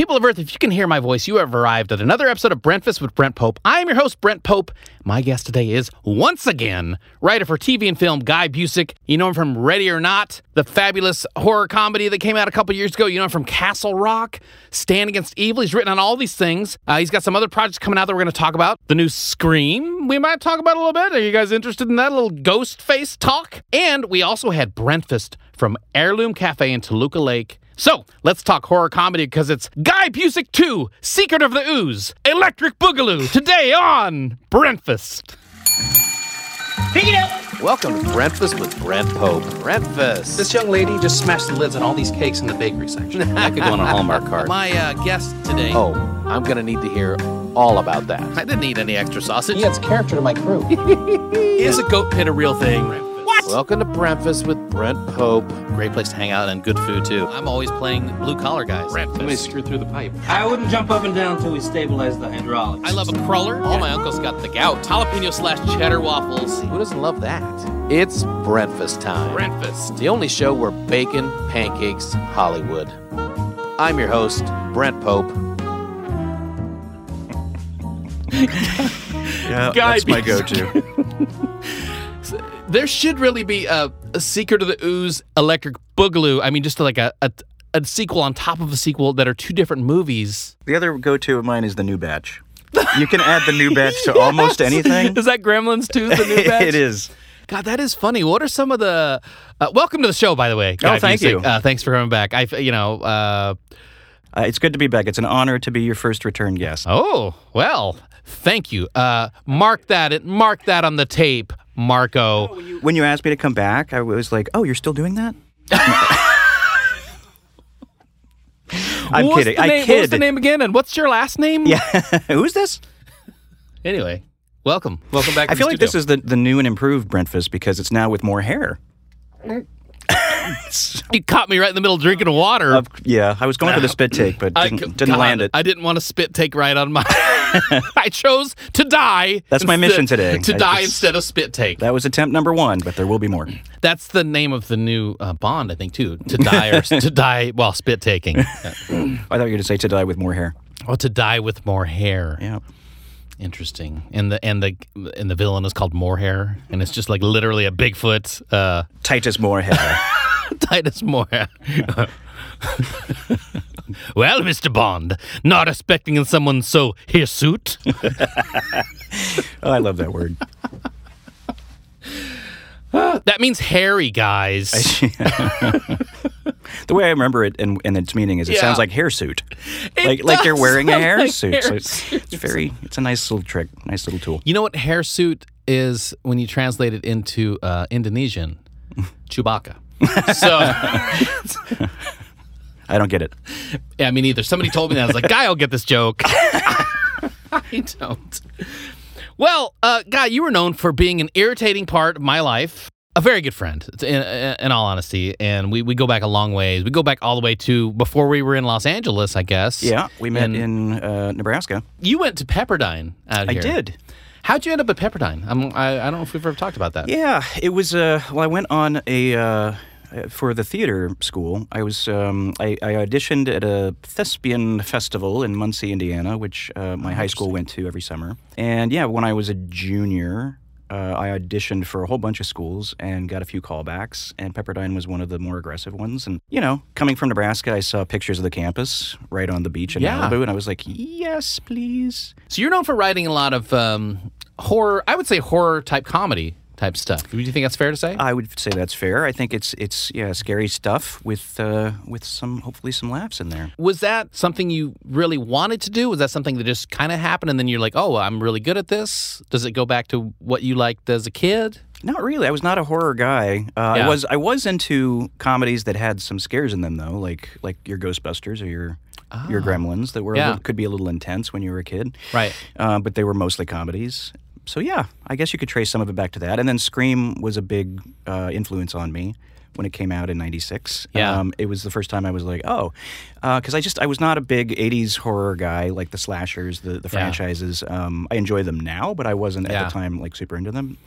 People of Earth, if you can hear my voice, you have arrived at another episode of Brentfist with Brent Pope. I'm your host, Brent Pope. My guest today is, once again, writer for TV and film Guy Busick. You know him from Ready or Not, the fabulous horror comedy that came out a couple years ago. You know him from Castle Rock, Stand Against Evil. He's written on all these things. He's got some other projects coming out that we're going to talk about. The new Scream we might talk about a little bit. Are you guys interested in that? A little ghost face talk. And we also had Brentfist from Heirloom Cafe in Toluca Lake. So, let's talk horror comedy because it's Guy Busick 2, Secret of the Ooze, Electric Boogaloo, today on Brentfist. Pick it up! Welcome to Brentfist with Brent Pope. Brentfist. This young lady just smashed the lids on all these cakes in the bakery section. That could go on a Hallmark card. My guest today... Oh, I'm going to need to hear all about that. I didn't need any extra sausage. He adds character to my crew. Is a goat pit a real thing? Welcome to Brentfist with Brent Pope. Great place to hang out and good food, too. I'm always playing blue-collar guys. Brentfist. Somebody screwed through the pipe. I wouldn't jump up and down until we stabilized the hydraulics. I love a cruller. All my uncles got the gout. Jalapeno/cheddar waffles. Who doesn't love that? It's Brentfist time. Brentfist. The only show where bacon, pancakes, Hollywood. I'm your host, Brent Pope. Yeah, that's my go-to. There should really be a Secret of the Ooze, Electric Boogaloo. I mean, just like a sequel on top of a sequel that are two different movies. The other go-to of mine is The New Batch. You can add The New Batch to almost anything. Is that Gremlins 2, The New Batch? It is. God, that is funny. What are some of the... welcome to the show, by the way. God, thank you. Thanks for coming back. It's good to be back. It's an honor to be your first return guest. Oh, well, thank you. Mark that on the tape. Marco. When you asked me to come back, I was like, oh, you're still doing that? I'm kidding. What was the name again? And what's your last name? Yeah. Who's this? Anyway, welcome. Welcome back to the studio. I feel like this is the new and improved Brentfist because it's now with more hair. You caught me right in the middle drinking water. I was going for the spit take, but didn't land it. I didn't want to spit take right on my... I chose to die. That's my mission today. Instead of spit take. That was attempt number one, but there will be more. That's the name of the new Bond, I think, too. To die or to die while spit taking. I thought you were going to say to die with more hair. Oh, to die with more hair. Yeah. Interesting. And the villain is called Morehair, and it's just like literally a Bigfoot. Titus Morehair. Titus Morehair. Well, Mr. Bond, not expecting someone so hirsute. Oh, I love that word. That means hairy, guys. The way I remember it and its meaning is it sounds like hirsute. Like you're wearing a hairsuit. Like it's a nice little trick, nice little tool. You know what hairsuit is when you translate it into Indonesian? Chewbacca. So... I don't get it. Yeah, me neither. Somebody told me that. I was like, Guy, I'll get this joke. I don't. Well, Guy, you were known for being an irritating part of my life. A very good friend, in all honesty. And we go back a long ways. We go back all the way to before we were in Los Angeles, I guess. Yeah, we met in Nebraska. You went to Pepperdine out here. I did. How'd you end up at Pepperdine? I don't know if we've ever talked about that. Yeah, it was, I went on a... for the theater school, I was I auditioned at a thespian festival in Muncie, Indiana, which my high school went to every summer. And when I was a junior, I auditioned for a whole bunch of schools and got a few callbacks. And Pepperdine was one of the more aggressive ones. And coming from Nebraska, I saw pictures of the campus right on the beach in Malibu, and I was like, yes, please. So you're known for writing a lot of horror. I would say horror type stuff. Do you think that's fair to say? I would say that's fair. I think it's scary stuff with hopefully some laughs in there. Was that something you really wanted to do? Was that something that just kind of happened and then you're like, oh, I'm really good at this? Does it go back to what you liked as a kid? Not really. I was not a horror guy. I was into comedies that had some scares in them though, like your Ghostbusters or your Gremlins that were could be a little intense when you were a kid. Right. But they were mostly comedies. So I guess you could trace some of it back to that. And then Scream was a big influence on me when it came out in 96. Yeah. It was the first time I was like, oh, because I was not a big 80s horror guy, like the slashers, the franchises. I enjoy them now, but I wasn't at the time like super into them.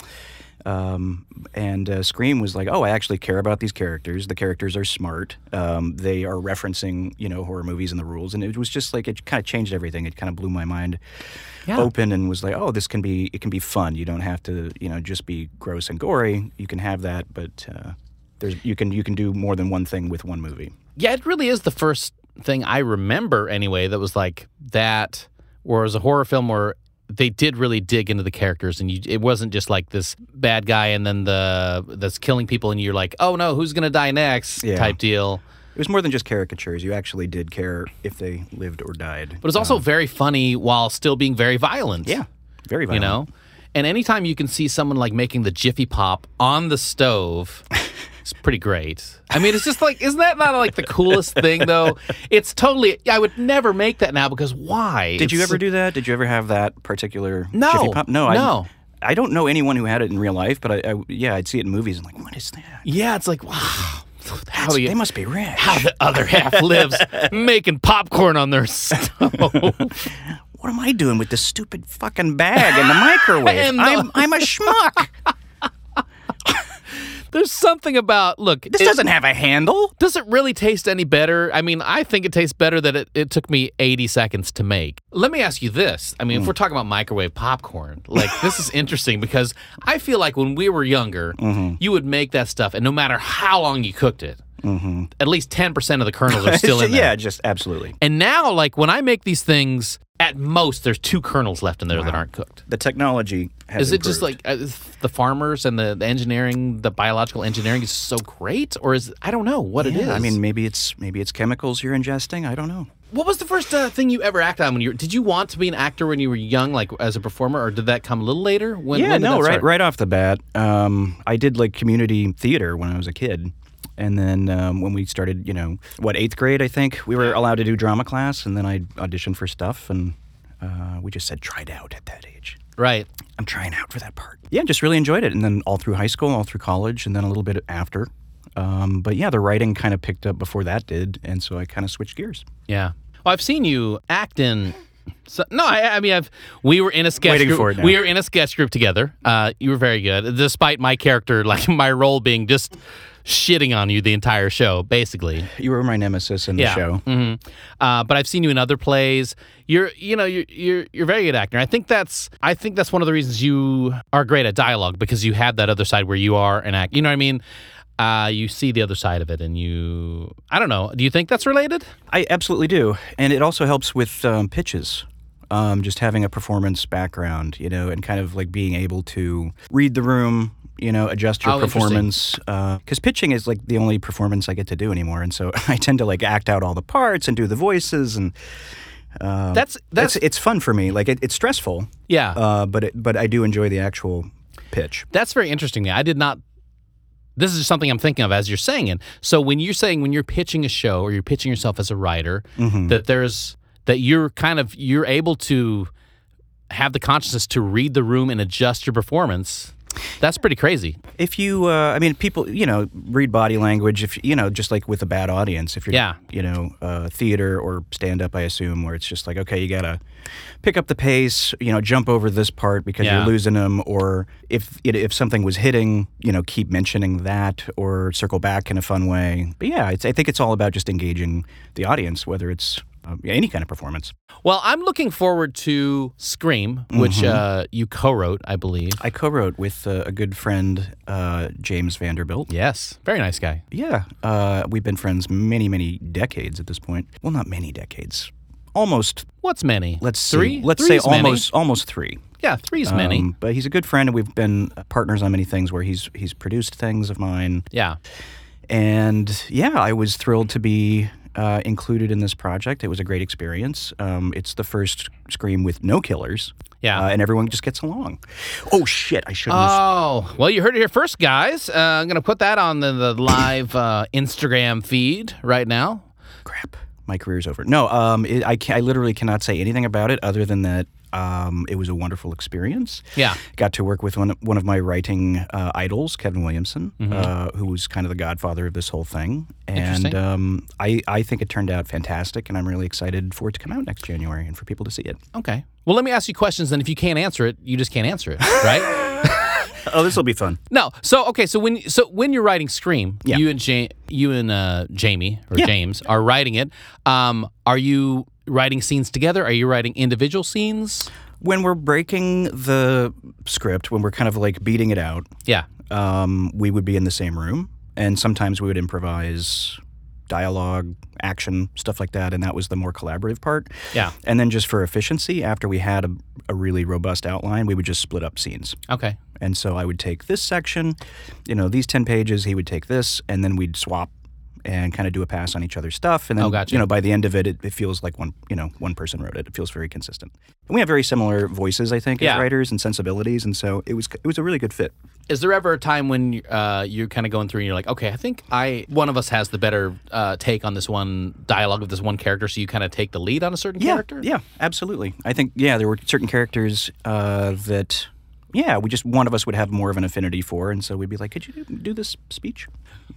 Scream was like, oh, I actually care about these characters. The characters are smart. They are referencing, you know, horror movies and the rules. And it was just like, it kind of changed everything. It kind of blew my mind open and was like, oh, this can be, it can be fun. You don't have to, you know, just be gross and gory. You can have that, but you can do more than one thing with one movie. Yeah, it really is the first thing I remember anyway that was like that, where it was a horror film where they did really dig into the characters, and it wasn't just like this bad guy and then that's killing people, and you're like, oh no, who's gonna die next type deal. It was more than just caricatures. You actually did care if they lived or died. But it's also very funny while still being very violent. Yeah, very violent. You know, and anytime you can see someone like making the Jiffy Pop on the stove. It's pretty great. I mean, it's just like, isn't that not like the coolest thing, though? It's totally, I would never make that now because why? Did you ever do that? Did you ever have that particular Jiffy Pop? No. I don't know anyone who had it in real life, but I'd see it in movies and like, what is that? Yeah, it's like, wow. They must be rich. How the other half lives making popcorn on their stove. What am I doing with this stupid fucking bag in the microwave? I'm a schmuck. There's something about, look. This doesn't have a handle. Does it really taste any better? I mean, I think it tastes better that it took me 80 seconds to make. Let me ask you this. I mean, if we're talking about microwave popcorn, like, this is interesting because I feel like when we were younger, you would make that stuff, and no matter how long you cooked it, at least 10% of the kernels are still in there. Yeah, just absolutely. And now, like, when I make these things, at most, there's 2 kernels left in there that aren't cooked. The technology has improved. Just like the farmers and the engineering, the biological engineering is so great? Or is, I don't know what it is. I mean, maybe it's chemicals you're ingesting. I don't know. What was the first thing you ever acted on? Did you want to be an actor when you were young, like as a performer? Or did that come a little later? Right off the bat. I did like community theater when I was a kid. And then when we started, 8th grade, I think, we were allowed to do drama class. And then I auditioned for stuff, and we just said, tried out at that age. Right. I'm trying out for that part. Yeah, just really enjoyed it. And then all through high school, all through college, and then a little bit after. But yeah, the writing kind of picked up before that did, and so I kind of switched gears. Yeah. Well, I've seen you act in... So, no, we were in a sketch group. We were in a sketch group together. You were very good, despite my character, like my role being just shitting on you the entire show, basically. You were my nemesis in the show. Mm-hmm. But I've seen you in other plays. You're a very good actor. I think that's one of the reasons you are great at dialogue, because you have that other side where you are an actor. You know what I mean? You see the other side of it, and I don't know. Do you think that's related? I absolutely do, and it also helps with pitches. Just having a performance background, and kind of like being able to read the room, adjust your performance. Because pitching is like the only performance I get to do anymore, and so I tend to like act out all the parts and do the voices, and it's fun for me. Like it's stressful, but I do enjoy the actual pitch. That's very interesting. I did not. This is just something I'm thinking of as you're saying it. So when you're pitching a show or you're pitching yourself as a writer, that you're able to have the consciousness to read the room and adjust your performance. That's pretty crazy. If you, people, read body language, if, just like with a bad audience, if you're, theater or stand-up, I assume, where it's just like, okay, you got to pick up the pace, jump over this part because you're losing them, or if something was hitting, keep mentioning that or circle back in a fun way. But yeah, I think it's all about just engaging the audience, whether it's any kind of performance. Well, I'm looking forward to Scream, which you co-wrote, I believe. I co-wrote with a good friend, James Vanderbilt. Yes, very nice guy. Yeah, we've been friends many, many decades at this point. Well, not many decades. Almost. What's many? Let's three? See. Let's three's say almost, many. Almost three. Yeah, three's many. But he's a good friend, and we've been partners on many things where he's produced things of mine. Yeah. And yeah, I was thrilled to be... included in this project. It was a great experience. It's the first Scream with no killers. Yeah. And everyone just gets along. Oh, shit. I shouldn't have... Oh, well, you heard it here first, guys. I'm going to put that on the live Instagram feed right now. Crap. My career's over. No, I literally cannot say anything about it other than that it was a wonderful experience. Yeah. Got to work with one of my writing idols, Kevin Williamson, who was kind of the godfather of this whole thing. And I think it turned out fantastic, and I'm really excited for it to come out next January and for people to see it. Okay. Well, let me ask you questions, and if you can't answer it, you just can't answer it, right? Oh, this will be fun. No, so when you're writing Scream, yeah. you and James are writing it. Are you writing scenes together? Are you writing individual scenes? When we're breaking the script, when we're kind of like beating it out, yeah, we would be in the same room, and sometimes we would improvise dialogue, action, stuff like that, and that was the more collaborative part. Yeah. And then just for efficiency, after we had a really robust outline, we would just split up scenes. Okay. And so I would take this section, these 10 pages, he would take this, and then we'd swap and kind of do a pass on each other's stuff. And then, gotcha. By the end of it, it feels like one person wrote it. It feels very consistent. And we have very similar voices, I think, as writers and sensibilities. And so it was a really good fit. Is there ever a time when you're kind of going through and you're like, okay, I think one of us has the better take on this one dialogue of this one character, so you kind of take the lead on a certain character? Yeah, absolutely. I think, there were certain characters that... Yeah, one of us would have more of an affinity for, and so we'd be like, could you do this speech?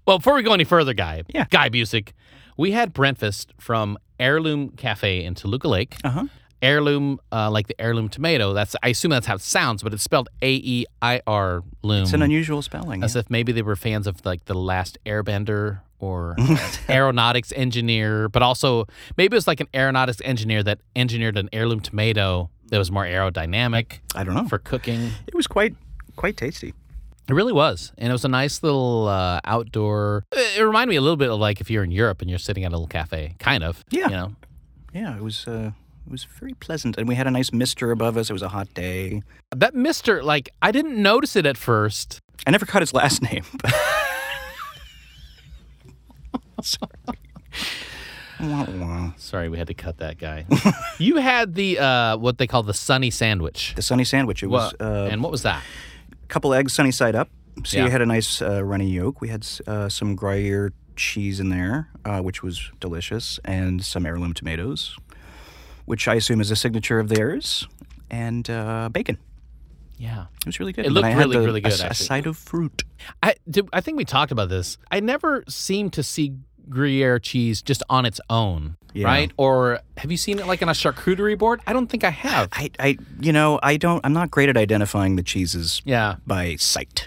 Well, before we go any further, Guy Busick, we had Brentfist from Heirloom Cafe in Toluca Lake. Uh-huh. Heirloom, like the heirloom tomato, I assume that's how it sounds, but it's spelled A-E-I-R-loom. It's an unusual spelling. As if maybe they were fans of like The Last Airbender or aeronautics engineer, but also maybe it was like an aeronautics engineer that engineered an heirloom tomato that was more aerodynamic. I don't know. For cooking. It was quite tasty. It really was. And it was a nice little outdoor... It reminded me a little bit of like if you're in Europe and you're sitting at a little cafe, kind of. Yeah. Yeah, it was very pleasant. And we had a nice mister above us. It was a hot day. That mister, I didn't notice it at first. I never caught his last name. But... Sorry. Sorry, we had to cut that guy. You had the what they call the sunny sandwich. The sunny sandwich. It was. And what was that? A couple eggs, sunny side up. So you had a nice runny yolk. We had some Gruyere cheese in there, which was delicious, and some heirloom tomatoes, which I assume is a signature of theirs, and bacon. Yeah, it was really good. It looked really good. A side of fruit. I think we talked about this. I never seemed to see Gruyere cheese just on its own, right? Or have you seen it like on a charcuterie board? I don't think I have. I'm not great at identifying the cheeses by sight.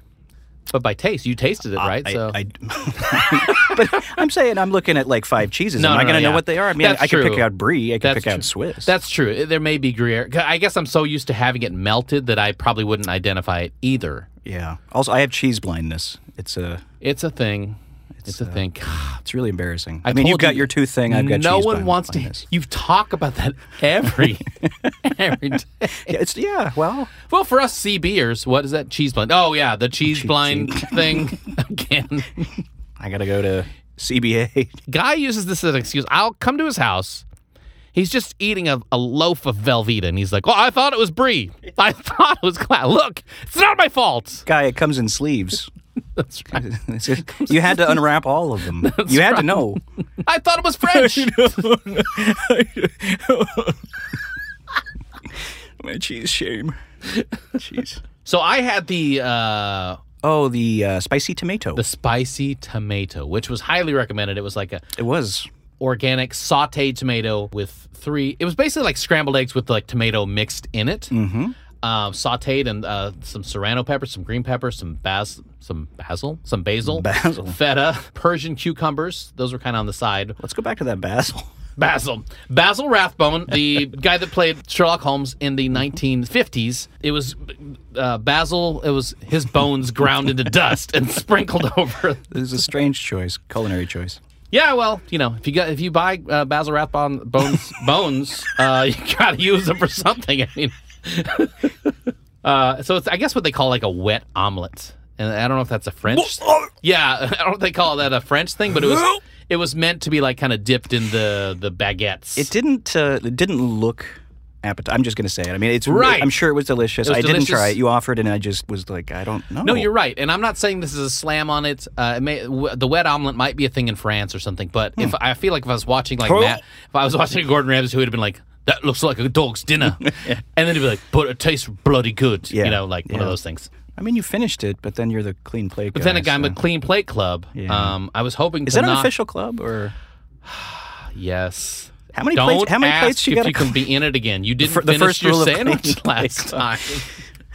But by taste, you tasted it, right? But I'm saying I'm looking at like 5 cheeses. Am I going to know what they are? I mean, I can pick out Brie. I can pick out Swiss. That's true. There may be Gruyere. I guess I'm so used to having it melted that I probably wouldn't identify it either. Yeah. Also, I have cheese blindness. It's a thing. It's a thing. It's really embarrassing. I mean, you've got your tooth thing. I've got cheese blindness. No one wants to. You talk about that every day. Well, for us CBers, what is that cheese blind? Oh yeah, the cheese blind thing again. I gotta go to CBA. Guy uses this as an excuse. I'll come to his house. He's just eating a loaf of Velveeta, and he's like, "Well, I thought it was brie. I thought it was look, it's not my fault." Guy, it comes in sleeves. That's right. You had to unwrap all of them. That's you had to know. I thought it was French. My cheese shame. Cheese. So I had the... the spicy tomato. The spicy tomato, which was highly recommended. It was like a... It was... Organic sauteed tomato with 3... It was basically like scrambled eggs with like tomato mixed in it. Mm-hmm. Sauteed and some serrano pepper, some green pepper, some basil, feta, Persian cucumbers. Those were kind of on the side. Let's go back to that basil. Basil Rathbone, the guy that played Sherlock Holmes in the 1950s. It was basil. It was his bones ground into dust and sprinkled over. It was a strange choice, culinary choice. Yeah, well, if you buy Basil Rathbone bones, you gotta use them for something. I mean. So it's, I guess, what they call like a wet omelet, and I don't know if that's a French. Yeah, I don't know if they call that a French thing, but it was meant to be like kind of dipped in the baguettes. It didn't look appetizing. I'm just gonna say it. I mean, it's right. I'm sure it was delicious. I didn't try it. You offered, and I just was like, I don't know. No, you're right, and I'm not saying this is a slam on it. The wet omelet might be a thing in France or something, but if I feel like if I was watching like Matt, if I was watching Gordon Ramsay, who would have been like, that looks like a dog's dinner. Yeah. And then he'd be like, but it tastes bloody good. Yeah. One of those things. I mean, you finished it, but then you're the clean plate club. But then I'm a clean plate club. Yeah. I was hoping Is that an official club? Or yes. How many plates you got to clean? You can be in it again. You didn't finish your sandwich last time.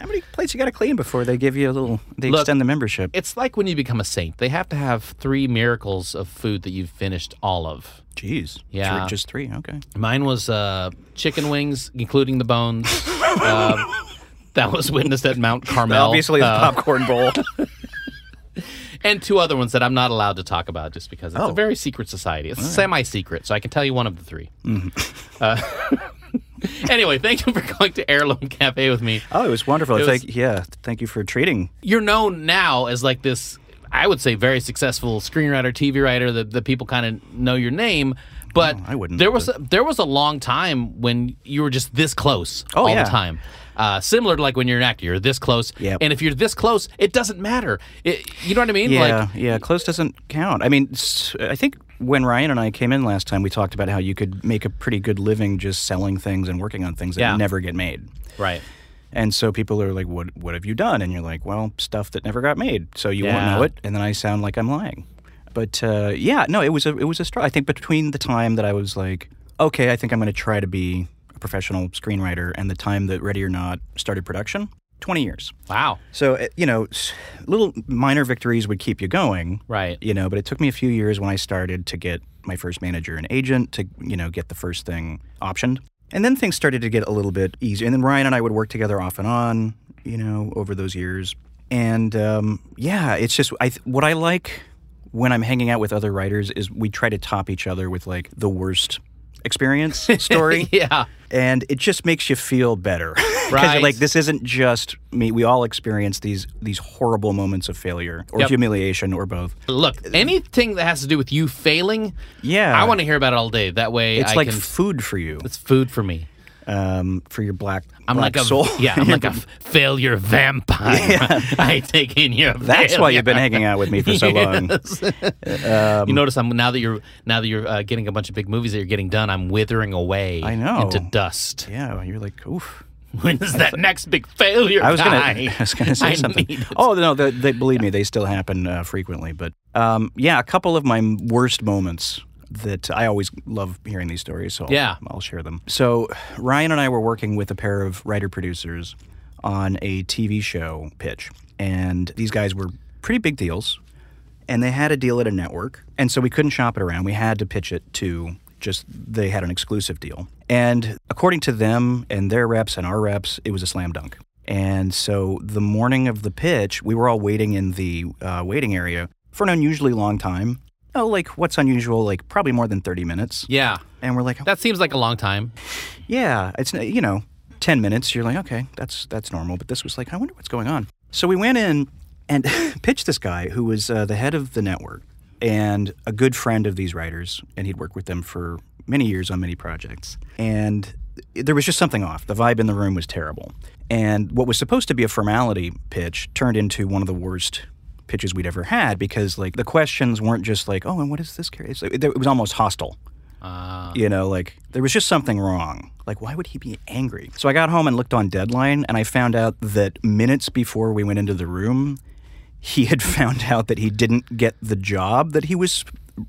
How many plates you got to clean before they give you a little, extend the membership? It's like when you become a saint. They have to have 3 miracles of food that you've finished all of. Jeez. Yeah. Just 3, okay. Mine was chicken wings, including the bones. That was witnessed at Mount Carmel. Obviously the popcorn bowl. And 2 other ones that I'm not allowed to talk about just because it's a very secret society. It's semi-secret, so I can tell you one of the 3. Mm-hmm. Anyway, thank you for going to Heirloom Cafe with me. Oh, it was wonderful. Thank you for treating. You're known now as like this, I would say, very successful screenwriter, TV writer, that people kind of know your name. But I wouldn't. There was a long time when you were just this close all the time. Similar to like when you're an actor, you're this close. Yep. And if you're this close, it doesn't matter. You know what I mean? Close doesn't count. I mean, I think when Ryan and I came in last time, we talked about how you could make a pretty good living just selling things and working on things that never get made. Right. And so people are like, what have you done? And you're like, well, stuff that never got made. So you won't know it. And then I sound like I'm lying. But it was a struggle. I think between the time that I was like, okay, I think I'm going to try to be a professional screenwriter, and the time that Ready or Not started production, 20 years. Wow. So, little minor victories would keep you going. Right. But it took me a few years when I started to get my first manager and agent to, get the first thing optioned. And then things started to get a little bit easier. And then Ryan and I would work together off and on, over those years. And, it's just what I like when I'm hanging out with other writers is we try to top each other with, like, the worst experience story. Yeah. And it just makes you feel better. Right. Like, this isn't just me. We all experience these horrible moments of failure or humiliation or both. Look, anything that has to do with you failing, I want to hear about it all day. That way it's like food for you. It's food for me. For your black soul. I'm like a failure vampire. Yeah. I take in your That's failure. Why you've been hanging out with me for so long. You notice now that you're getting a bunch of big movies that you're getting done, I'm withering away into dust. Yeah, you're like, oof. When is that next big failure? I was gonna say something. Oh no, they believe me, they still happen frequently. But a couple of my worst moments that I always love hearing these stories, so I'll share them. So Ryan and I were working with a pair of writer-producers on a TV show pitch, and these guys were pretty big deals, and they had a deal at a network, and so we couldn't shop it around. We had to pitch it to they had an exclusive deal. And according to them and their reps and our reps, it was a slam dunk. And so the morning of the pitch, we were all waiting in the waiting area for an unusually long time. Oh, like, what's unusual? Like, probably more than 30 minutes. Yeah. And we're like... Oh. That seems like a long time. Yeah. It's, 10 minutes. You're like, okay, that's normal. But this was like, I wonder what's going on. So we went in and pitched this guy who was the head of the network and a good friend of these writers. And he'd worked with them for many years on many projects. And there was just something off. The vibe in the room was terrible. And what was supposed to be a formality pitch turned into one of the worst pitches we'd ever had, because like the questions weren't just like, oh, and what is this character? Like, it was almost hostile. Like there was just something wrong. Like, why would he be angry? So I got home and looked on Deadline, and I found out that minutes before we went into the room, he had found out that he didn't get the job that he was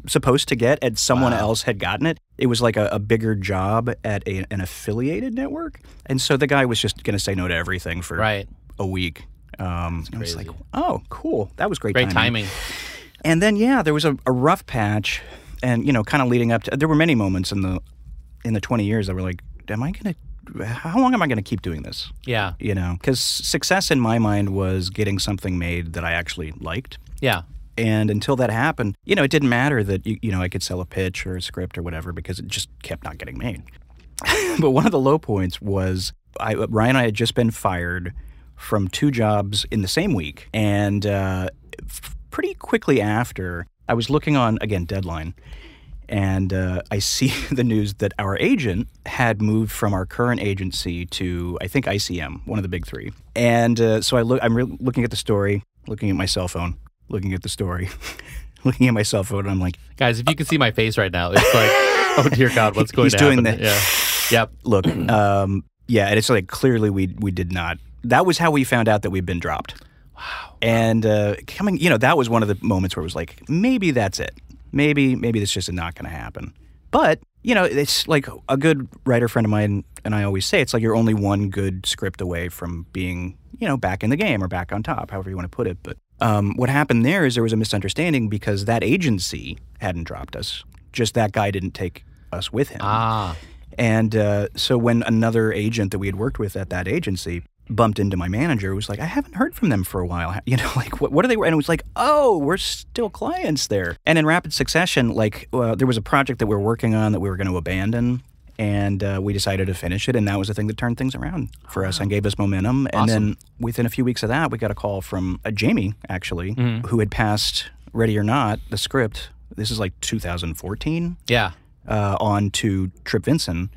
supposed to get, and someone else had gotten it. It was like a bigger job at an affiliated network. And so the guy was just going to say no to everything for a week. I was like, oh, cool. That was great timing. And then, there was a rough patch, and, kind of leading up to, there were many moments in the 20 years that were like, how long am I going to keep doing this? Yeah. Because success in my mind was getting something made that I actually liked. Yeah. And until that happened, it didn't matter that, I could sell a pitch or a script or whatever, because it just kept not getting made. But one of the low points was Ryan and I had just been fired from 2 jobs in the same week. And pretty quickly after, I was looking on, again, Deadline, and I see the news that our agent had moved from our current agency to, I think, ICM, one of the big 3. And so I'm looking at the story, looking at my cell phone, looking at the story, looking at my cell phone, and I'm like... Guys, if you could see my face right now, it's like, oh, dear God, what's going to happen? He's doing that. Yeah. Yep. Look, and it's like, clearly we did not... That was how we found out that we'd been dropped. Wow. And that was one of the moments where it was like, maybe that's it. Maybe this just is not going to happen. But you know, it's like a good writer friend of mine and I always say, it's like you're only one good script away from being, you know, back in the game or back on top, however you want to put it. But what happened there is there was a misunderstanding because that agency hadn't dropped us. Just that guy didn't take us with him. Ah. And so when another agent that we had worked with at that agency bumped into my manager, was like, I haven't heard from them for a while. You know, like, what are they? And it was like, oh, we're still clients there. And in rapid succession, like, there was a project that we were working on that we were going to abandon, and we decided to finish it, and that was the thing that turned things around for us and gave us momentum. Awesome. And then within a few weeks of that, we got a call from Jamie, actually, who had passed Ready or Not, the script. This is like 2014. Yeah. On to Trip Vinson,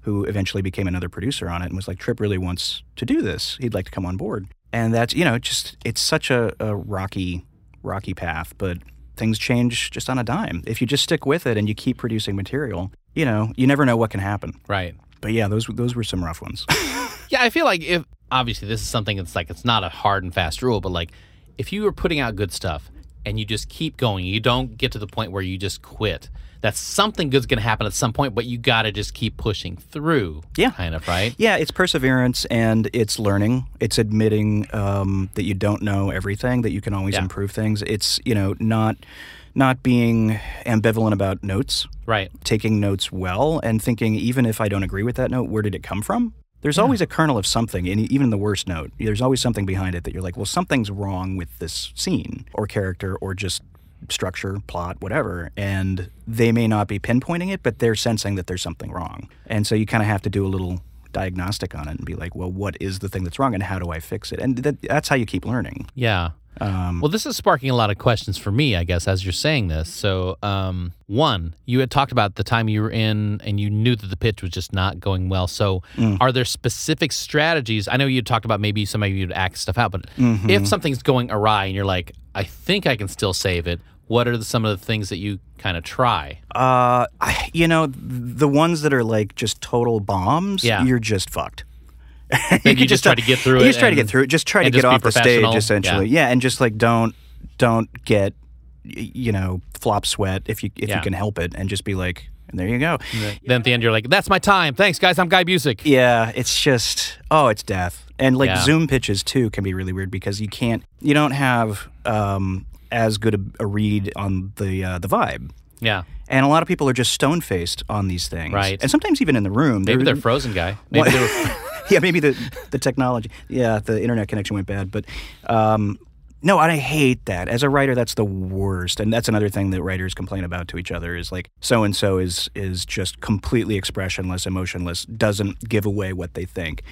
who eventually became another producer on it, and was like, Trip really wants to do this. He'd like to come on board. And that's, you know, just, it's such a rocky path, but things change just on a dime. If you just stick with it and you keep producing material, you know, you never know what can happen. Right. But yeah, those were some rough ones. Yeah, I feel like if, obviously this is something that's like, it's not a hard and fast rule, but like, if you were putting out good stuff and you just keep going, you don't get to the point where you just quit. That's something good's going to happen at some point, but you got to just keep pushing through, kind of, right? Yeah, it's perseverance and it's learning. It's admitting that you don't know everything, that you can always improve things. It's, you know, not being ambivalent about notes. Right. Taking notes well and thinking, even if I don't agree with that note, where did it come from? There's always a kernel of something, and even the worst note, there's always something behind it that you're like, well, something's wrong with this scene or character or just structure, plot, whatever, and they may not be pinpointing it, but they're sensing that there's something wrong. And so you kind of have to do a little diagnostic on it and be like, well, what is the thing that's wrong and how do I fix it? And that's how you keep learning. Yeah. Well, this is sparking a lot of questions for me, I guess, as you're saying this. So, one, you had talked about the time you were in and you knew that the pitch was just not going well. So are there specific strategies? I know you talked about maybe some of you would act stuff out, but if something's going awry and you're like, I think I can still save it, what are some of the things that you kind of try? You know, the ones that are like just total bombs, you're just fucked. you just try to get through it. You just try to get through it. Just try to get off the stage, essentially. Yeah, and just like don't get, you know, flop sweat if you can help it, and just be like, and there you go. Right. Then at the end you're like, that's my time. Thanks, guys. I'm Guy Busick. Yeah, it's just it's death. And like Zoom pitches too can be really weird because you don't have as good a read on the vibe. Yeah. And a lot of people are just stone-faced on these things. Right. And sometimes even in the room. Maybe they're frozen, Guy. Maybe they were... Yeah, maybe the technology. Yeah, the internet connection went bad. But no, I hate that. As a writer, that's the worst. And that's another thing that writers complain about to each other is like, so-and-so is just completely expressionless, emotionless, doesn't give away what they think.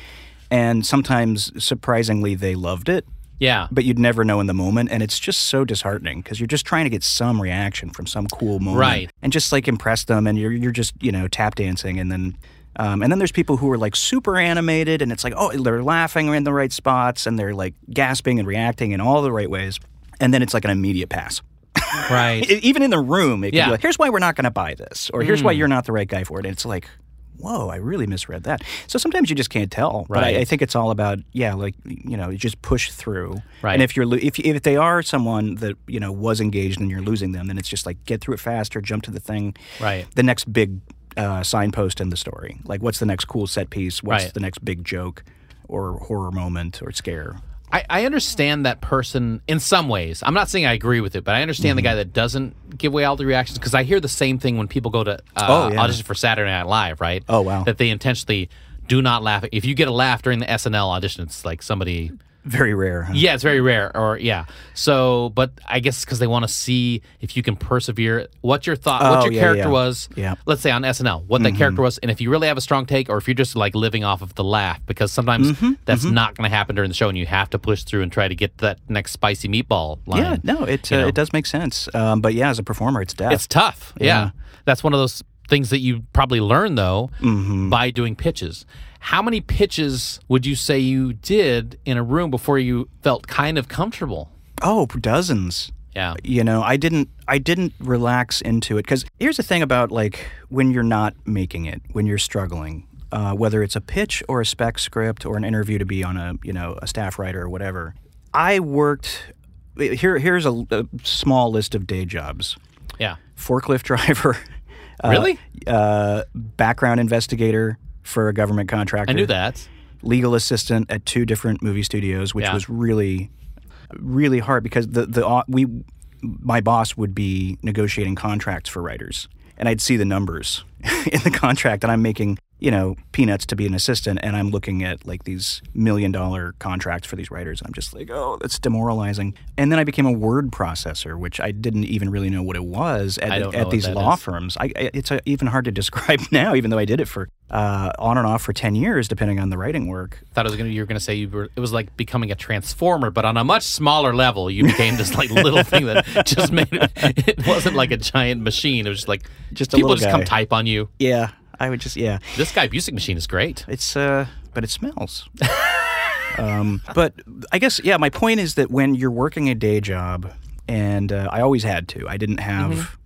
And sometimes, surprisingly, they loved it. Yeah. But you'd never know in the moment. And it's just so disheartening because you're just trying to get some reaction from some cool moment. Right. And just like impress them. And you're just, you know, tap dancing and then... and then there's people who are like super animated and it's like, oh, they're laughing in the right spots and they're like gasping and reacting in all the right ways. And then it's like an immediate pass. Right. Even in the room, it can be like, here's why we're not going to buy this or here's why you're not the right guy for it. And it's like, whoa, I really misread that. So sometimes you just can't tell. Right. But I think it's all about, like, you know, you just push through. Right. And if they are someone that, you know, was engaged and you're losing them, then it's just like get through it faster, jump to the thing. Right. The next big signpost in the story. Like, what's the next cool set piece? What's the next big joke or horror moment or scare? I understand that person in some ways. I'm not saying I agree with it, but I understand the guy that doesn't give away all the reactions because I hear the same thing when people go to audition for Saturday Night Live, right? Oh, wow. That they intentionally do not laugh. If you get a laugh during the SNL audition, it's like somebody... Very rare. Huh? Yeah, it's very rare. So, but I guess because they want to see if you can persevere. What your thought, what your character was. Yeah. Let's say on SNL, what that character was, and if you really have a strong take, or if you're just like living off of the laugh, because sometimes that's not going to happen during the show, and you have to push through and try to get that next spicy meatball line. Yeah, no, it does make sense. But yeah, as a performer, it's death. It's tough. Yeah, that's one of those things that you probably learn though by doing pitches. How many pitches would you say you did in a room before you felt kind of comfortable? Oh, dozens. Yeah. You know, I didn't relax into it because here's the thing about like when you're not making it, when you're struggling, whether it's a pitch or a spec script or an interview to be on a, you know, a staff writer or whatever. I worked here's a small list of day jobs. Yeah. Forklift driver Really? Background investigator for a government contractor. I knew that. Legal assistant at two different movie studios, which was really, really hard because my boss would be negotiating contracts for writers, and I'd see the numbers in the contract, and I'm making, peanuts to be an assistant, and I'm looking at like these $1 million contracts for these writers, and I'm just like, oh, that's demoralizing. And then I became a word processor, which I didn't even really know what it was at these law firms. It's even hard to describe now, even though I did it for on and off for 10 years, depending on the writing work. Thought it was like becoming a transformer, but on a much smaller level. You became this like little thing that just made it wasn't like a giant machine. It was just like just people just come type on you. Yeah. I would just, yeah. This Guy Busick machine is great. It's, but it smells. But I guess, yeah, my point is that when you're working a day job, and I always had to, I didn't have,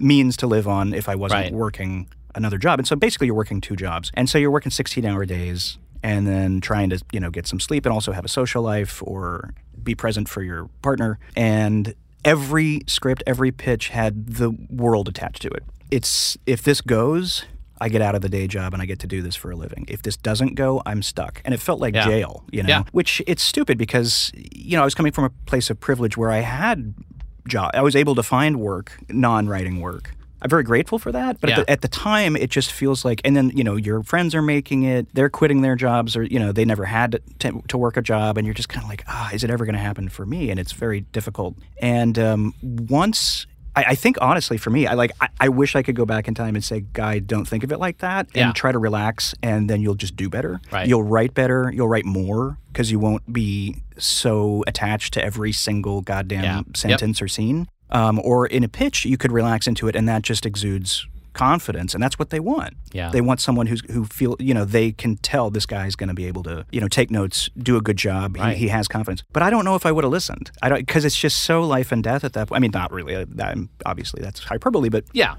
means to live on if I wasn't working another job. And so basically you're working two jobs. And so you're working 16-hour days and then trying to, get some sleep and also have a social life or be present for your partner. And every script, every pitch had the world attached to it. It's, if this goes, I get out of the day job and I get to do this for a living. If this doesn't go, I'm stuck. And it felt like jail, Which it's stupid because, I was coming from a place of privilege where I had job. I was able to find work, non-writing work. I'm very grateful for that. But at the time, it just feels like, and then, your friends are making it, they're quitting their jobs, or, they never had to work a job. And you're just kind of like, is it ever going to happen for me? And it's very difficult. And once... I think, honestly, for me, I wish I could go back in time and say, Guy, don't think of it like that, and try to relax, and then you'll just do better. Right. You'll write better. You'll write more because you won't be so attached to every single goddamn sentence or scene. Or in a pitch, you could relax into it, and that just exudes confidence, and that's what they want. Yeah. They want someone who feel, they can tell this guy's going to be able to, take notes, do a good job. Right. He has confidence. But I don't know if I would have listened. I don't, because it's just so life and death at that point. I mean, not really. Obviously, that's hyperbole, but yeah.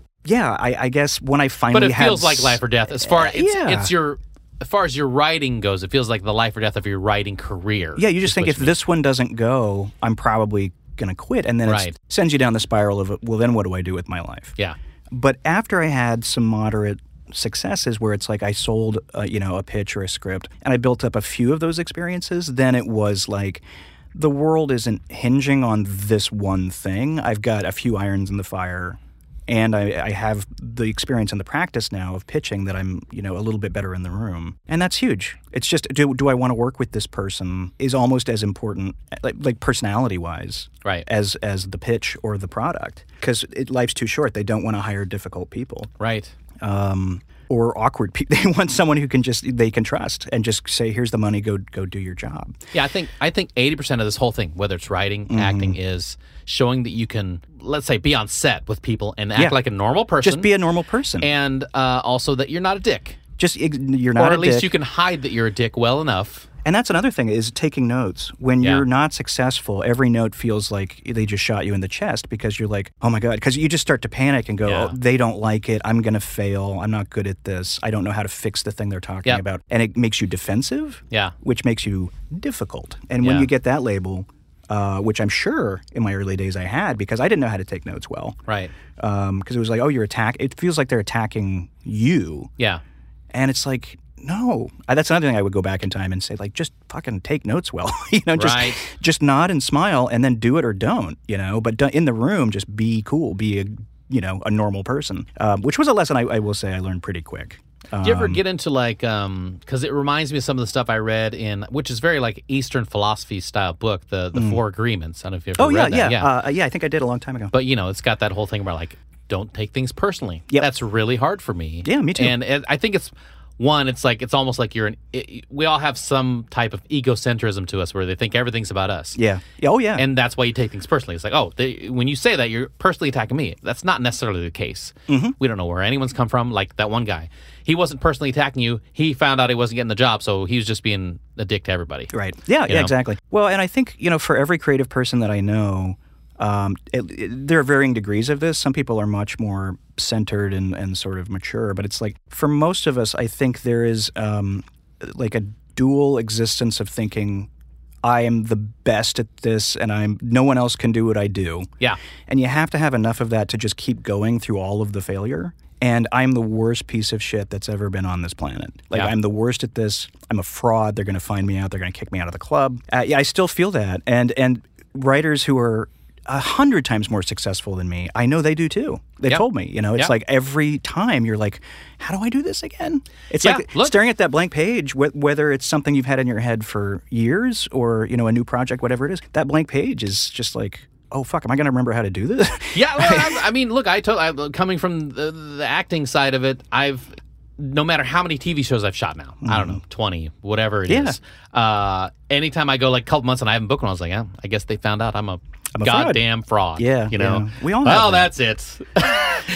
I guess when I finally, but it feels like life or death as far as it's your. As far as your writing goes, it feels like the life or death of your writing career. Yeah, you just think if this one doesn't go, I'm probably going to quit, and then it sends you down the spiral of, well, then what do I do with my life? Yeah. But after I had some moderate successes where it's like I sold, a pitch or a script, and I built up a few of those experiences, then it was like the world isn't hinging on this one thing. I've got a few irons in the fire, and I have the experience and the practice now of pitching that I'm, a little bit better in the room. And that's huge. It's just, do I want to work with this person is almost as important, like personality-wise, as the pitch or the product. Because life's too short. They don't want to hire difficult people. Right. Or awkward people. They want someone who they can trust and just say, here's the money, go do your job. Yeah, I think 80% of this whole thing, whether it's writing, acting, is showing that you can, let's say, be on set with people and act like a normal person. Just be a normal person. And also that you're not a dick. You're not a dick. Or at least you can hide that you're a dick well enough. And that's another thing is taking notes. When you're not successful, every note feels like they just shot you in the chest because you're like, oh my God. Because you just start to panic and go, they don't like it. I'm going to fail. I'm not good at this. I don't know how to fix the thing they're talking about. And it makes you defensive, which makes you difficult. And when you get that label, which I'm sure in my early days I had because I didn't know how to take notes well. Right. Because it was like, oh, it feels like they're attacking you. Yeah. And it's like... No, that's another thing I would go back in time and say, like, just fucking take notes well, just nod and smile and then do it or don't, but in the room, just be cool, be a normal person, which was a lesson I will say I learned pretty quick. Do you ever get into like, because it reminds me of some of the stuff I read in, which is very like Eastern philosophy style book, the Four Agreements. I don't know if you ever read that. I think I did a long time ago. But, it's got that whole thing where like, don't take things personally. Yep. That's really hard for me. Yeah, me too. And I think it's... One, it's like it's almost like we all have some type of egocentrism to us where they think everything's about us. Yeah. Oh, yeah. And that's why you take things personally. It's like, when you say that, you're personally attacking me. That's not necessarily the case. Mm-hmm. We don't know where anyone's come from. Like that one guy. He wasn't personally attacking you. He found out he wasn't getting the job, so he was just being a dick to everybody. Right. Yeah, exactly. Well, and I think, for every creative person that I know... there are varying degrees of this. Some people are much more centered and sort of mature, but it's like for most of us, I think there is like a dual existence of thinking I am the best at this, and no one else can do what I do. Yeah. And you have to have enough of that to just keep going through all of the failure. And I'm the worst piece of shit that's ever been on this planet. Like, yeah. I'm the worst at this. I'm a fraud. They're going to find me out. They're going to kick me out of the club. Yeah, I still feel that. And writers who are 100 times more successful than me, I know they do too. They yep. told me, you know, it's yep. like every time you're like, how do I do this again? It's yeah, like staring at that blank page, whether it's something you've had in your head for years or, you know, a new project, whatever it is, that blank page is just like, oh, fuck, am I going to remember how to do this? Yeah, well, I mean, look, coming from the acting side of it, no matter how many TV shows I've shot now, I don't know, 20, whatever it yeah. is. Anytime I go like a couple months and I haven't booked one, I was like, yeah, I guess they found out I'm a goddamn fraud. Yeah. You know? Yeah. We all know. Well, that's it.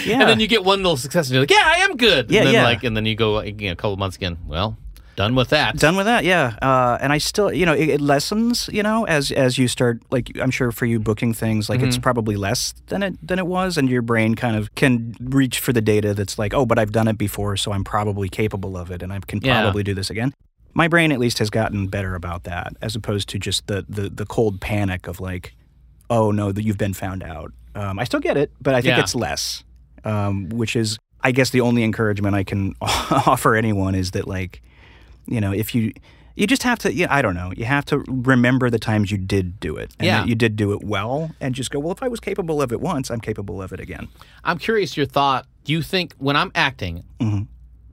Yeah. And then you get one little success and you're like, yeah, I am good. Yeah, and then, yeah. And then you go, you know, a couple months again, well, done with that. Done with that, yeah. And I still, you know, it lessens, you know, as you start, like, I'm sure for you booking things, like, mm-hmm. it's probably less than it was, and your brain kind of can reach for the data that's like, oh, but I've done it before, so I'm probably capable of it, and I can probably do this again. My brain, at least, has gotten better about that, as opposed to just the cold panic of, like, oh, no, that you've been found out. I still get it, but I think it's less, which is, I guess, the only encouragement I can offer anyone is that, like, you know, if you just have to, you know, I don't know, you have to remember the times you did do it. And that you did do it well, and just go, well, if I was capable of it once, I'm capable of it again. I'm curious your thought. Do you think when I'm acting, mm-hmm.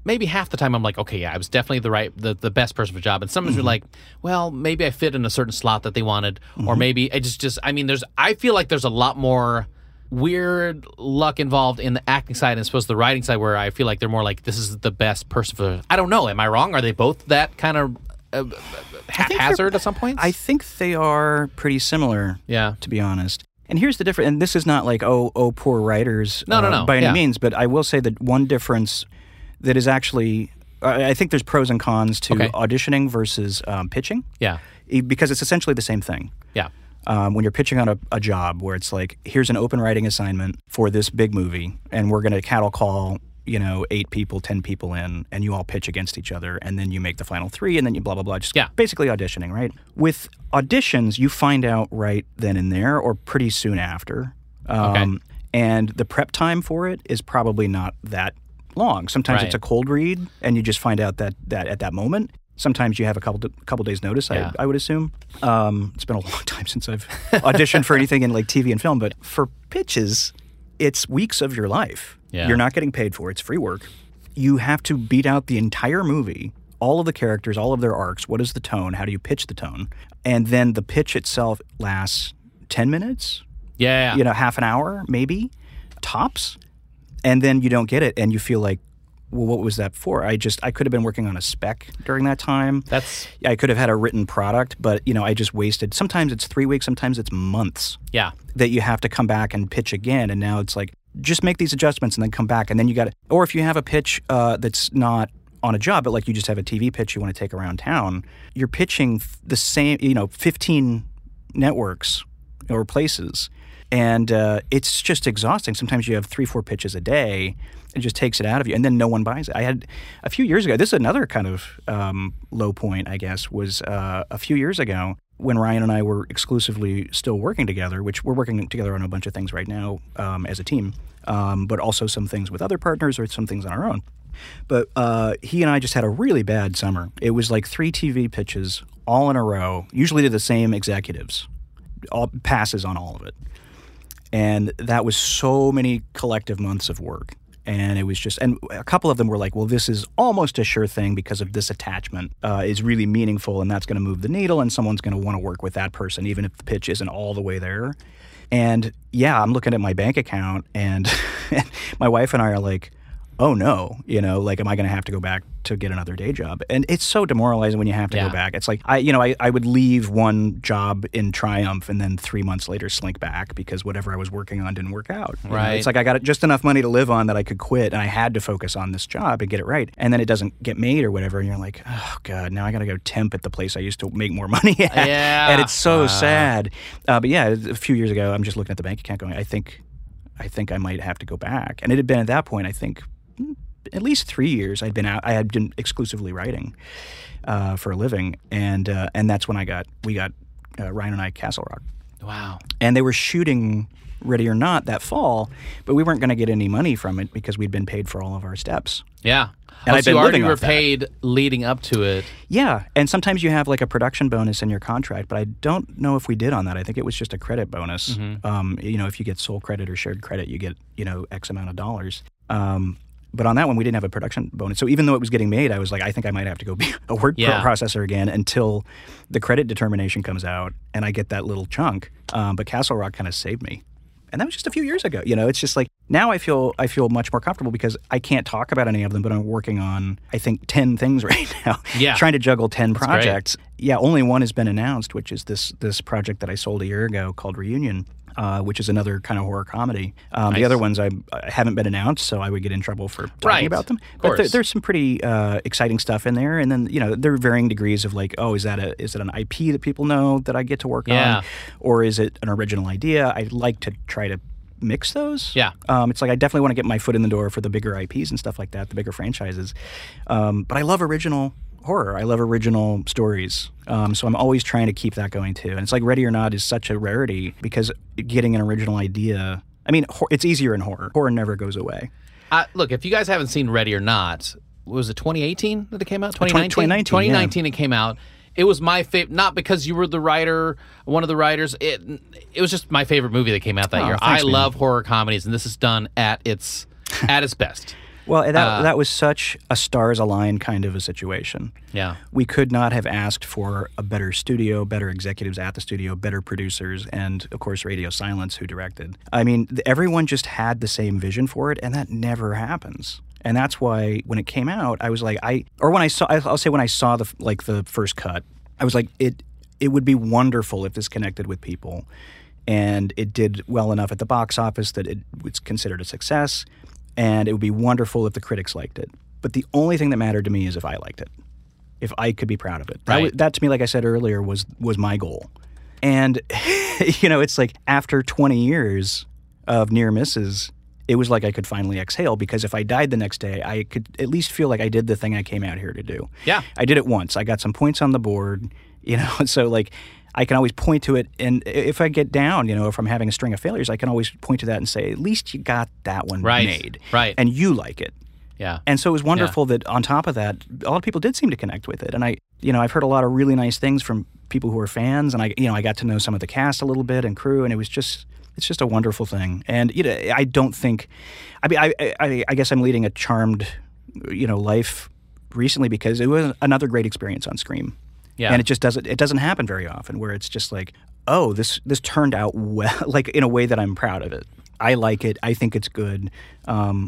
maybe half the time I'm like, okay, yeah, I was definitely the best person for the job. And sometimes mm-hmm. you're like, well, maybe I fit in a certain slot that they wanted. Mm-hmm. Or maybe I just, I mean, I feel like there's a lot more weird luck involved in the acting side and I suppose the writing side where I feel like they're more like this is the best person for. I don't know. Am I wrong? Are they both that kind of haphazard at some points? I think they are pretty similar. Yeah, to be honest. And here's the difference. And this is not like oh poor writers. No. By any means. But I will say that one difference that is actually I think there's pros and cons to auditioning versus pitching. Yeah, because it's essentially the same thing. Yeah. When you're pitching on a job where it's like, here's an open writing assignment for this big movie, and we're going to cattle call, you know, 8 people, 10 people in, and you all pitch against each other, and then you make the final 3, and then you blah, blah, blah. Just basically auditioning, right? With auditions, you find out right then and there or pretty soon after. And the prep time for it is probably not that long. Sometimes it's a cold read, and you just find out that at that moment. Sometimes you have a couple days notice, I would assume. It's been a long time since I've auditioned for anything in like TV and film, but for pitches, it's weeks of your life. Yeah. You're not getting paid for it. It's free work. You have to beat out the entire movie, all of the characters, all of their arcs. What is the tone? How do you pitch the tone? And then the pitch itself lasts 10 minutes? Yeah. You know, half an hour, maybe, tops. And then you don't get it and you feel like, well, what was that for? I could have been working on a spec during that time. I could have had a written product, but, you know, I just wasted. Sometimes it's 3 weeks, sometimes it's months. Yeah. That you have to come back and pitch again. And now it's like, just make these adjustments and then come back. And then you got to, or if you have a pitch that's not on a job, but like you just have a TV pitch you want to take around town, you're pitching the same, you know, 15 networks or places. And it's just exhausting. Sometimes you have 3-4 pitches a day. It just takes it out of you, and then no one buys it. I had a few years ago, this is another kind of low point, I guess, was a few years ago when Ryan and I were exclusively still working together, which we're working together on a bunch of things right now as a team, but also some things with other partners or some things on our own. But he and I just had a really bad summer. It was like 3 TV pitches all in a row, usually to the same executives, all passes on all of it. And that was so many collective months of work. And it was just, and a couple of them were like, well, this is almost a sure thing because of this attachment is really meaningful and that's going to move the needle and someone's going to want to work with that person even if the pitch isn't all the way there. And yeah, I'm looking at my bank account and my wife and I are like, oh no, you know, like, am I going to have to go back to get another day job? And it's so demoralizing when you have to go back. It's like, I would leave one job in triumph and then 3 months later slink back because whatever I was working on didn't work out. Right. It's like I got just enough money to live on that I could quit and I had to focus on this job and get it right. And then it doesn't get made or whatever. And you're like, oh God, now I got to go temp at the place I used to make more money at. Yeah. And it's so sad. But yeah, a few years ago, I'm just looking at the bank account going, I think I might have to go back. And it had been at that point, I think, at least 3 years I'd been out. I had been exclusively writing for a living, and that's when we got Ryan and I Castle Rock. Wow. And they were shooting Ready or Not that fall, but we weren't going to get any money from it because we'd been paid for all of our steps. Yeah. And I'd been you already were paid leading up to it. Yeah. And sometimes you have like a production bonus in your contract, but I don't know if we did on that. I think it was just a credit bonus. Mm-hmm. You know, if you get sole credit or shared credit, you get, you know, X amount of dollars. But on that one, we didn't have a production bonus. So even though it was getting made, I was like, I think I might have to go be a word processor again until the credit determination comes out and I get that little chunk. But Castle Rock kind of saved me. And that was just a few years ago. You know, it's just like now I feel much more comfortable because I can't talk about any of them, but I'm working on, I think, 10 things right now. Yeah. Trying to juggle 10 projects. Great. Yeah, only one has been announced, which is this project that I sold a year ago called Reunion, which is another kind of horror comedy. Nice. The other ones I haven't been announced, so I would get in trouble for talking about them. But there's some pretty exciting stuff in there. And then, you know, there are varying degrees of like, oh, is it an IP that people know that I get to work on? Or is it an original idea? I'd like to try to mix those. Yeah. It's like I definitely want to get my foot in the door for the bigger IPs and stuff like that, the bigger franchises. But I love original horror. I love original stories. So I'm always trying to keep that going too. And it's like Ready or Not is such a rarity because getting an original idea, I mean, it's easier in horror. Horror never goes away. Look, if you guys haven't seen Ready or Not, was it 2018 that it came out? 2019? 2019 yeah. It came out. It was my favorite, not because you were the writer, one of the writers. It was just my favorite movie that came out that year. Thanks, I love horror comedies, and this is done at its best. Well, that was such a stars aligned kind of a situation. Yeah. We could not have asked for a better studio, better executives at the studio, better producers, and, of course, Radio Silence, who directed. I mean, everyone just had the same vision for it, and that never happens. And that's why when it came out, I was like, when I saw the first cut, I was like, it would be wonderful if this connected with people. And it did well enough at the box office that it was considered a success. And it would be wonderful if the critics liked it. But the only thing that mattered to me is if I liked it, if I could be proud of it. Right. That to me, like I said earlier, was my goal. And, you know, it's like after 20 years of near misses, it was like I could finally exhale because if I died the next day, I could at least feel like I did the thing I came out here to do. Yeah. I did it once. I got some points on the board, you know, so like I can always point to it. And if I get down, you know, if I'm having a string of failures, I can always point to that and say, at least you got that one made. Right. And you like it. Yeah. And so it was wonderful that on top of that, a lot of people did seem to connect with it. And I've heard a lot of really nice things from people who are fans. And I got to know some of the cast a little bit and crew. And it's just a wonderful thing. And, you know, I don't think, I mean, I guess I'm leading a charmed, you know, life recently because it was another great experience on Scream. Yeah. And it just doesn't happen very often where it's just like, oh, this turned out well, like in a way that I'm proud of it. I like it. I think it's good. I'm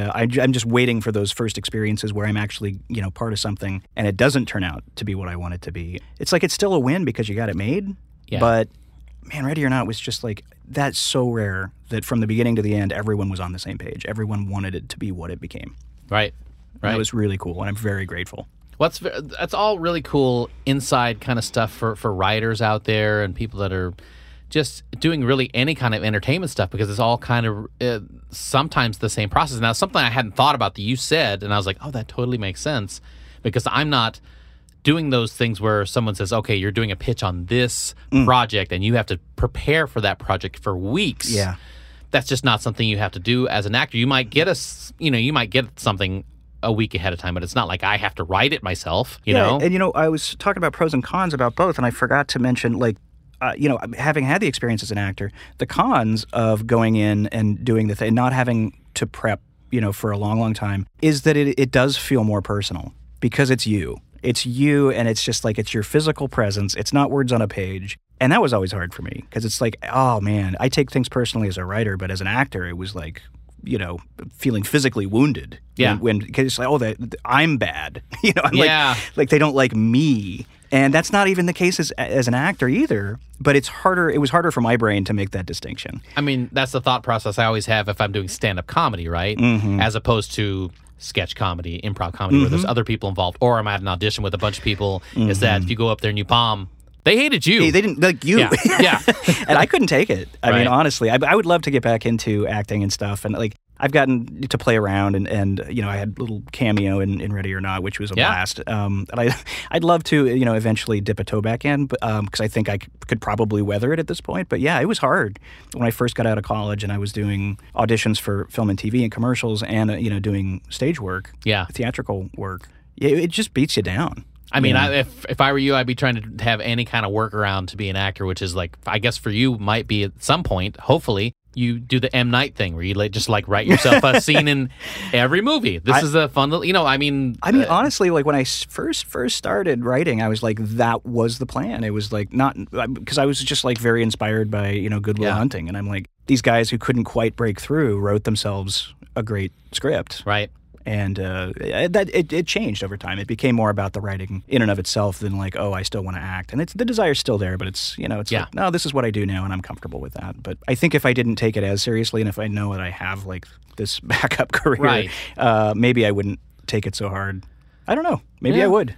just waiting for those first experiences where I'm actually, you know, part of something and it doesn't turn out to be what I want it to be. It's like it's still a win because you got it made. Yeah. But, man, Ready or Not was just like, that's so rare that from the beginning to the end, everyone was on the same page. Everyone wanted it to be what it became. Right. That was really cool, and I'm very grateful. Well, that's all really cool inside kind of stuff for writers out there and people that are just doing really any kind of entertainment stuff because it's all kind of sometimes the same process. Now, something I hadn't thought about that you said, and I was like, oh, that totally makes sense because I'm not doing those things where someone says, okay, you're doing a pitch on this project and you have to prepare for that project for weeks. Yeah. That's just not something you have to do as an actor. You might get you might get something a week ahead of time, but it's not like I have to write it myself, you know? And, you know, I was talking about pros and cons about both, and I forgot to mention, like, you know, having had the experience as an actor, the cons of going in and doing the thing, not having to prep, you know, for a long, long time, is that it does feel more personal because it's you. It's you, and it's just like it's your physical presence. It's not words on a page. And that was always hard for me because it's like, oh, man, I take things personally as a writer, but as an actor, it was like, you know, feeling physically wounded. Yeah. Because it's like, oh, I'm bad. You know, like they don't like me. And that's not even the case as an actor either. But it's harder. It was harder for my brain to make that distinction. I mean, that's the thought process I always have if I'm doing stand-up comedy, right? Mm-hmm. As opposed to sketch comedy, improv comedy, mm-hmm. where there's other people involved. Or I'm at an audition with a bunch of people. Mm-hmm. Is that if you go up there and you bomb, they hated you. They didn't like you. Yeah. And I couldn't take it. I mean, honestly, I would love to get back into acting and stuff. And like, I've gotten to play around, and you know, I had a little cameo in Ready or Not, which was a blast. And I'd love to, you know, eventually dip a toe back in, because I think I could probably weather it at this point. But yeah, it was hard when I first got out of college and I was doing auditions for film and TV and commercials, and you know, doing stage work, theatrical work. It just beats you down. I mean, if I were you, I'd be trying to have any kind of workaround to be an actor, which is like, I guess for you might be at some point, hopefully, you do the M. Night thing where you just like write yourself a scene in every movie. This is a fun little, you know, I mean, honestly, like when I first started writing, I was like, that was the plan. It was like not, because I was just like very inspired by, you know, Good Will Hunting. And I'm like, these guys who couldn't quite break through wrote themselves a great script. Right. And it changed over time. It became more about the writing in and of itself than like, oh, I still want to act. And the desire's still there, but it's, you know, it's like, no, this is what I do now, and I'm comfortable with that. But I think if I didn't take it as seriously, and if I know that I have like this backup career, maybe I wouldn't take it so hard. I don't know. Maybe I would.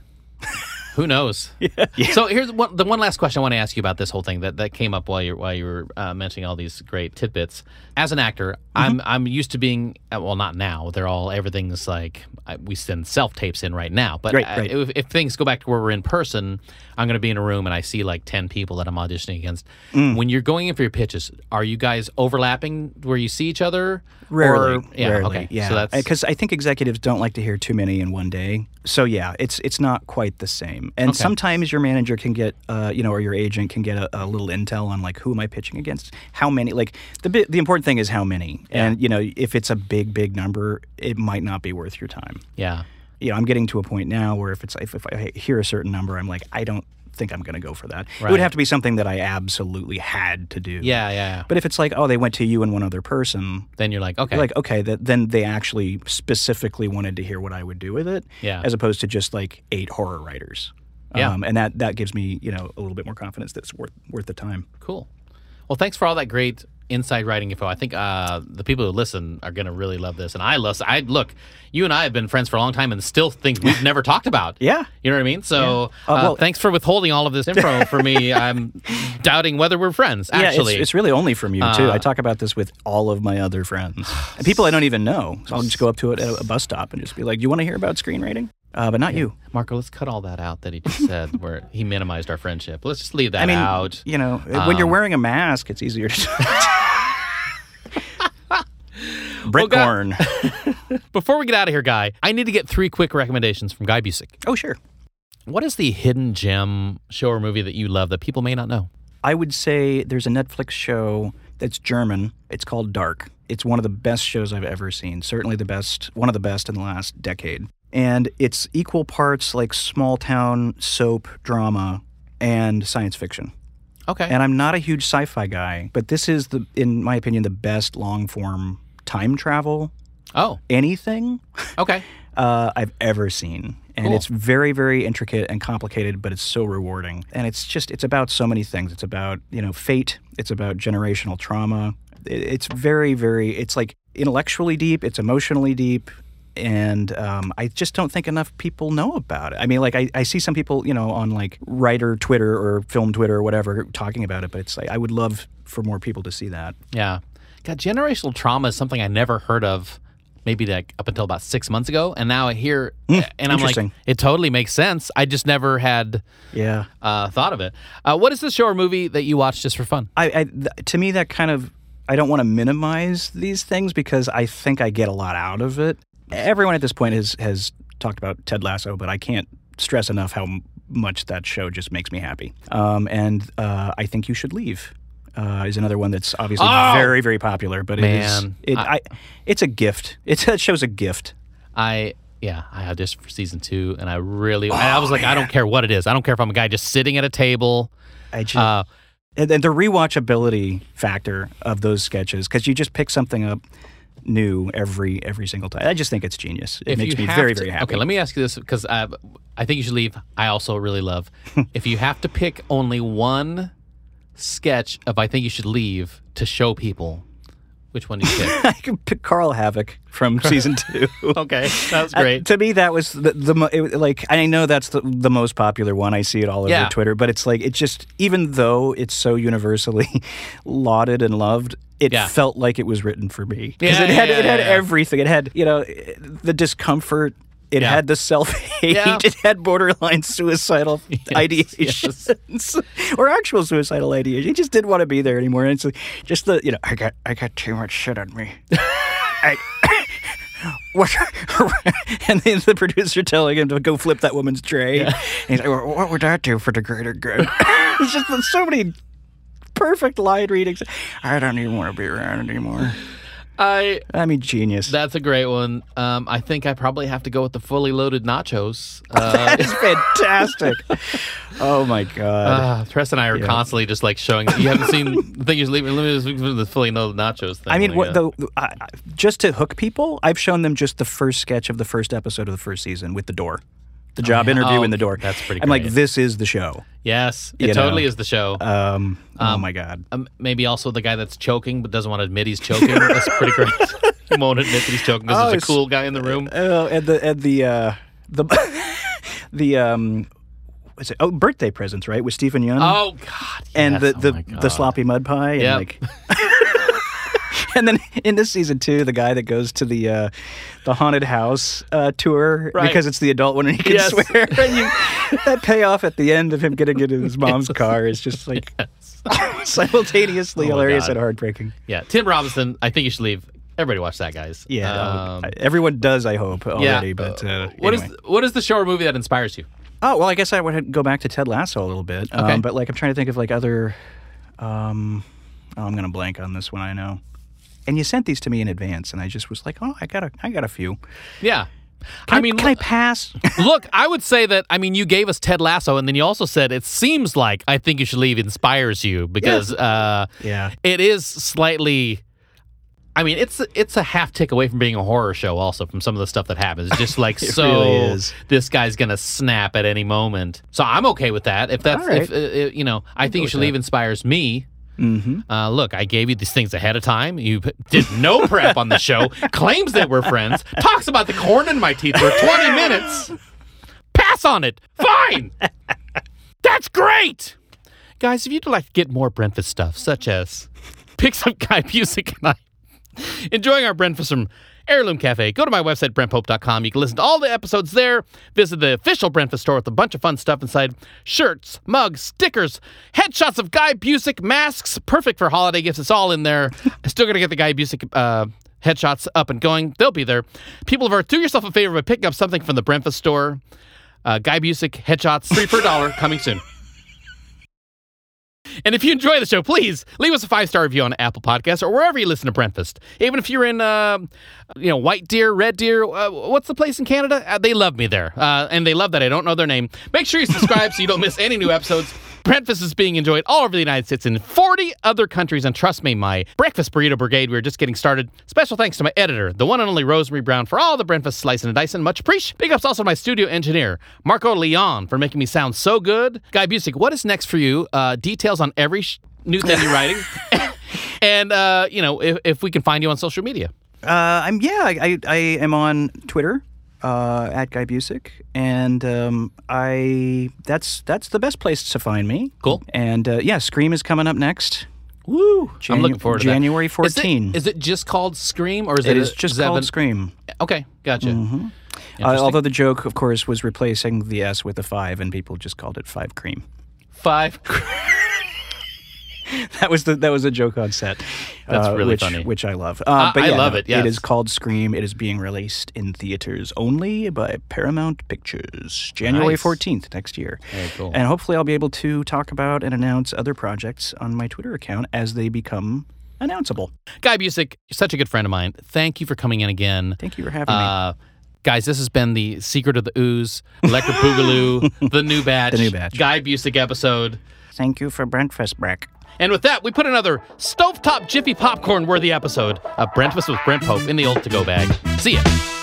Who knows? Yeah. So here's the one last question I want to ask you about this whole thing that came up while you were mentioning all these great tidbits. As an actor, I'm used to being, well, not now. Everything's like, we send self-tapes in right now. But right. If things go back to where we're in person, I'm going to be in a room and I see like 10 people that I'm auditioning against. Mm. When you're going in for your pitches, are you guys overlapping where you see each other? Rarely. Rarely. Because I think executives don't like to hear too many in one day. So yeah, it's not quite the same. And sometimes your manager can get, or your agent can get a little intel on like, who am I pitching against? How many? Like the important thing is how many. Yeah. And you know, if it's a big number, it might not be worth your time. Yeah. You know, I'm getting to a point now where if I hear a certain number, I'm like, I don't think I'm going to go for that. Right. It would have to be something that I absolutely had to do. Yeah. But if it's like, oh, they went to you and one other person, then you're like, okay. You're like, okay, then they actually specifically wanted to hear what I would do with it, as opposed to just like 8 horror writers. And that gives me, you know, a little bit more confidence that it's worth the time. Cool. Well, thanks for all that great inside writing info. I think the people who listen are going to really love this. And look, you and I have been friends for a long time and still things we've never talked about. Yeah. You know what I mean? So thanks for withholding all of this info for me. I'm doubting whether we're friends, actually. Yeah, it's really only from you, too. I talk about this with all of my other friends. And people I don't even know. So I'll just go up to a bus stop and just be like, you want to hear about screenwriting? But not you. Marco, let's cut all that out that he just said where he minimized our friendship. Let's just leave that out. You know, when you're wearing a mask, it's easier to Brickhorn. Well, before we get out of here, Guy, I need to get 3 quick recommendations from Guy Busick. Oh, sure. What is the hidden gem show or movie that you love that people may not know? I would say there's a Netflix show that's German. It's called Dark. It's one of the best shows I've ever seen. Certainly one of the best in the last decade. And it's equal parts like small town soap drama and science fiction. Okay. And I'm not a huge sci-fi guy, but this is, in my opinion, the best long-form time travel. Oh. Anything. Okay. I've ever seen. And cool. It's very, very intricate and complicated, but it's so rewarding. And it's about so many things. It's about, you know, fate. It's about generational trauma. It's very, very, it's like intellectually deep. It's emotionally deep. And I just don't think enough people know about it. I mean, like, I see some people, you know, on, like, writer Twitter or film Twitter or whatever talking about it, but it's like I would love for more people to see that. Yeah. God, generational trauma is something I never heard of maybe like up until about 6 months ago, and now I hear, and I'm like, it totally makes sense. I just never had thought of it. What is the show or movie that you watch just for fun? To me, that kind of, I don't want to minimize these things because I think I get a lot out of it. Everyone at this point has talked about Ted Lasso, but I can't stress enough how much that show just makes me happy. And I Think You Should Leave is another one that's obviously very, very popular. But it's a gift. That show's a gift. I auditioned for season 2, and I really... I was like, I don't care what it is. I don't care if I'm a guy just sitting at a table. And the rewatchability factor of those sketches, because you just pick something up new every single time. I just think it's genius. It makes me very, very happy. Okay, let me ask you this, because I Think You Should Leave, I also really love. If you have to pick only one sketch of I Think You Should Leave to show people, Which one do you pick? I can pick Carl Havoc from season 2. Okay, that was great. To me, that was the I know that's the most popular one. I see it all over Twitter, but it's like, it just, even though it's so universally lauded and loved, it felt like it was written for me. Because it had everything. It had, the discomfort. It had the self-hate. Yeah. It had borderline suicidal ideations. Or actual suicidal ideations. He just didn't want to be there anymore. And it's like, just the, I got too much shit on me. And then the producer telling him to go flip that woman's tray. Yeah. And he's like, well, what would I do for the greater good? It's just so many perfect line readings. I don't even want to be around anymore. I mean, genius. That's a great one. I think I probably have to go with the fully loaded nachos. That is fantastic. Oh, my God. Tress and I are constantly just, showing that you haven't seen the thing you're leaving. Let me just the fully loaded nachos thing. I mean, just to hook people, I've shown them just the first sketch of the first episode of the first season with the door. The job interview in the door. That's pretty good. I'm like, this is the show. Yes, it totally is the show. Oh, my God. Maybe also the guy that's choking but doesn't want to admit he's choking. That's pretty great. He won't admit that he's choking because there's a cool guy in the room. Birthday presents, right, with Steven Yeun. Oh, God, yes. And the sloppy mud pie. Yeah. And then in this season 2, the guy that goes to the haunted house tour because it's the adult one and he can swear. That payoff at the end of him getting into his mom's car is just simultaneously hilarious and heartbreaking. Yeah, Tim Robinson, I Think You Should Leave. Everybody watch that, guys. Yeah, everyone does, I hope, already. Yeah. But what is the show or movie that inspires you? Oh, well, I guess I would go back to Ted Lasso a little bit. Okay. But I'm trying to think of other. I'm going to blank on this one, I know. And you sent these to me in advance, and I just was like, I got a few. Yeah. Can I pass? Look, I would say that, you gave us Ted Lasso, and then you also said it seems like I Think You Should Leave inspires you because it is slightly... it's a half tick away from being a horror show also from some of the stuff that happens. It's just really is. This guy's going to snap at any moment. So I'm okay with that. If that's, right. I Think You Should Leave inspires me. Mm-hmm. Look, I gave you these things ahead of time. You did no prep on the show. Claims that we're friends. Talks about the corn in my teeth for 20 minutes. Pass on it. Fine. That's great. Guys, if you'd like to get more Brentfist stuff, such as picks up Guy Busick and I enjoying our Brentfist from Heirloom Cafe, go to my website, brentpope.com. You can listen to all the episodes there. Visit the official Brentfist store with a bunch of fun stuff inside. Shirts, mugs, stickers, headshots of Guy Busick, masks. Perfect for holiday gifts. It's all in there. I'm still going to get the Guy Busick headshots up and going. They'll be there. People of Earth, do yourself a favor by picking up something from the Brentfist store. Guy Busick headshots, $3 per dollar, coming soon. And if you enjoy the show, please leave us a 5-star review on Apple Podcasts or wherever you listen to Brentfist. Even if you're in, White Deer, Red Deer, what's the place in Canada? They love me there, and they love that I don't know their name. Make sure you subscribe so you don't miss any new episodes. Brentfist is being enjoyed all over the United States and 40 other countries, and trust me, my breakfast burrito brigade, we're just getting started. Special thanks to my editor, the one and only Rosemary Brown, for all the Brentfist slicing and dicing. Much appreciated. Big ups also to my studio engineer, Marco Leon, for making me sound so good. Guy Busick, what is next for you? Details on every new thing you're writing. And, if we can find you on social media. I am on Twitter. At Guy Busick, and that's the best place to find me. Cool. And Scream is coming up next. Woo! I'm looking forward to January 14. Is it just called Scream, or is it? It is just called Scream. Okay, gotcha. Mm-hmm. Although the joke, of course, was replacing the S with a 5, and people just called it 5 Cream. 5 Cream. That was a joke on set. That's really funny. Which I love. I love it, yes. It is called Scream. It is being released in theaters only by Paramount Pictures. January 14th next year. Very cool. And hopefully I'll be able to talk about and announce other projects on my Twitter account as they become announceable. Guy Busick, such a good friend of mine. Thank you for coming in again. Thank you for having me. Guys, this has been the Secret of the Ooze, Electric Boogaloo, The New Batch. Guy Busick episode. Thank you for Brentfist, Breck. And with that, we put another stovetop Jiffy popcorn-worthy episode of Brentfist with Brent Pope in the old to-go bag. See ya.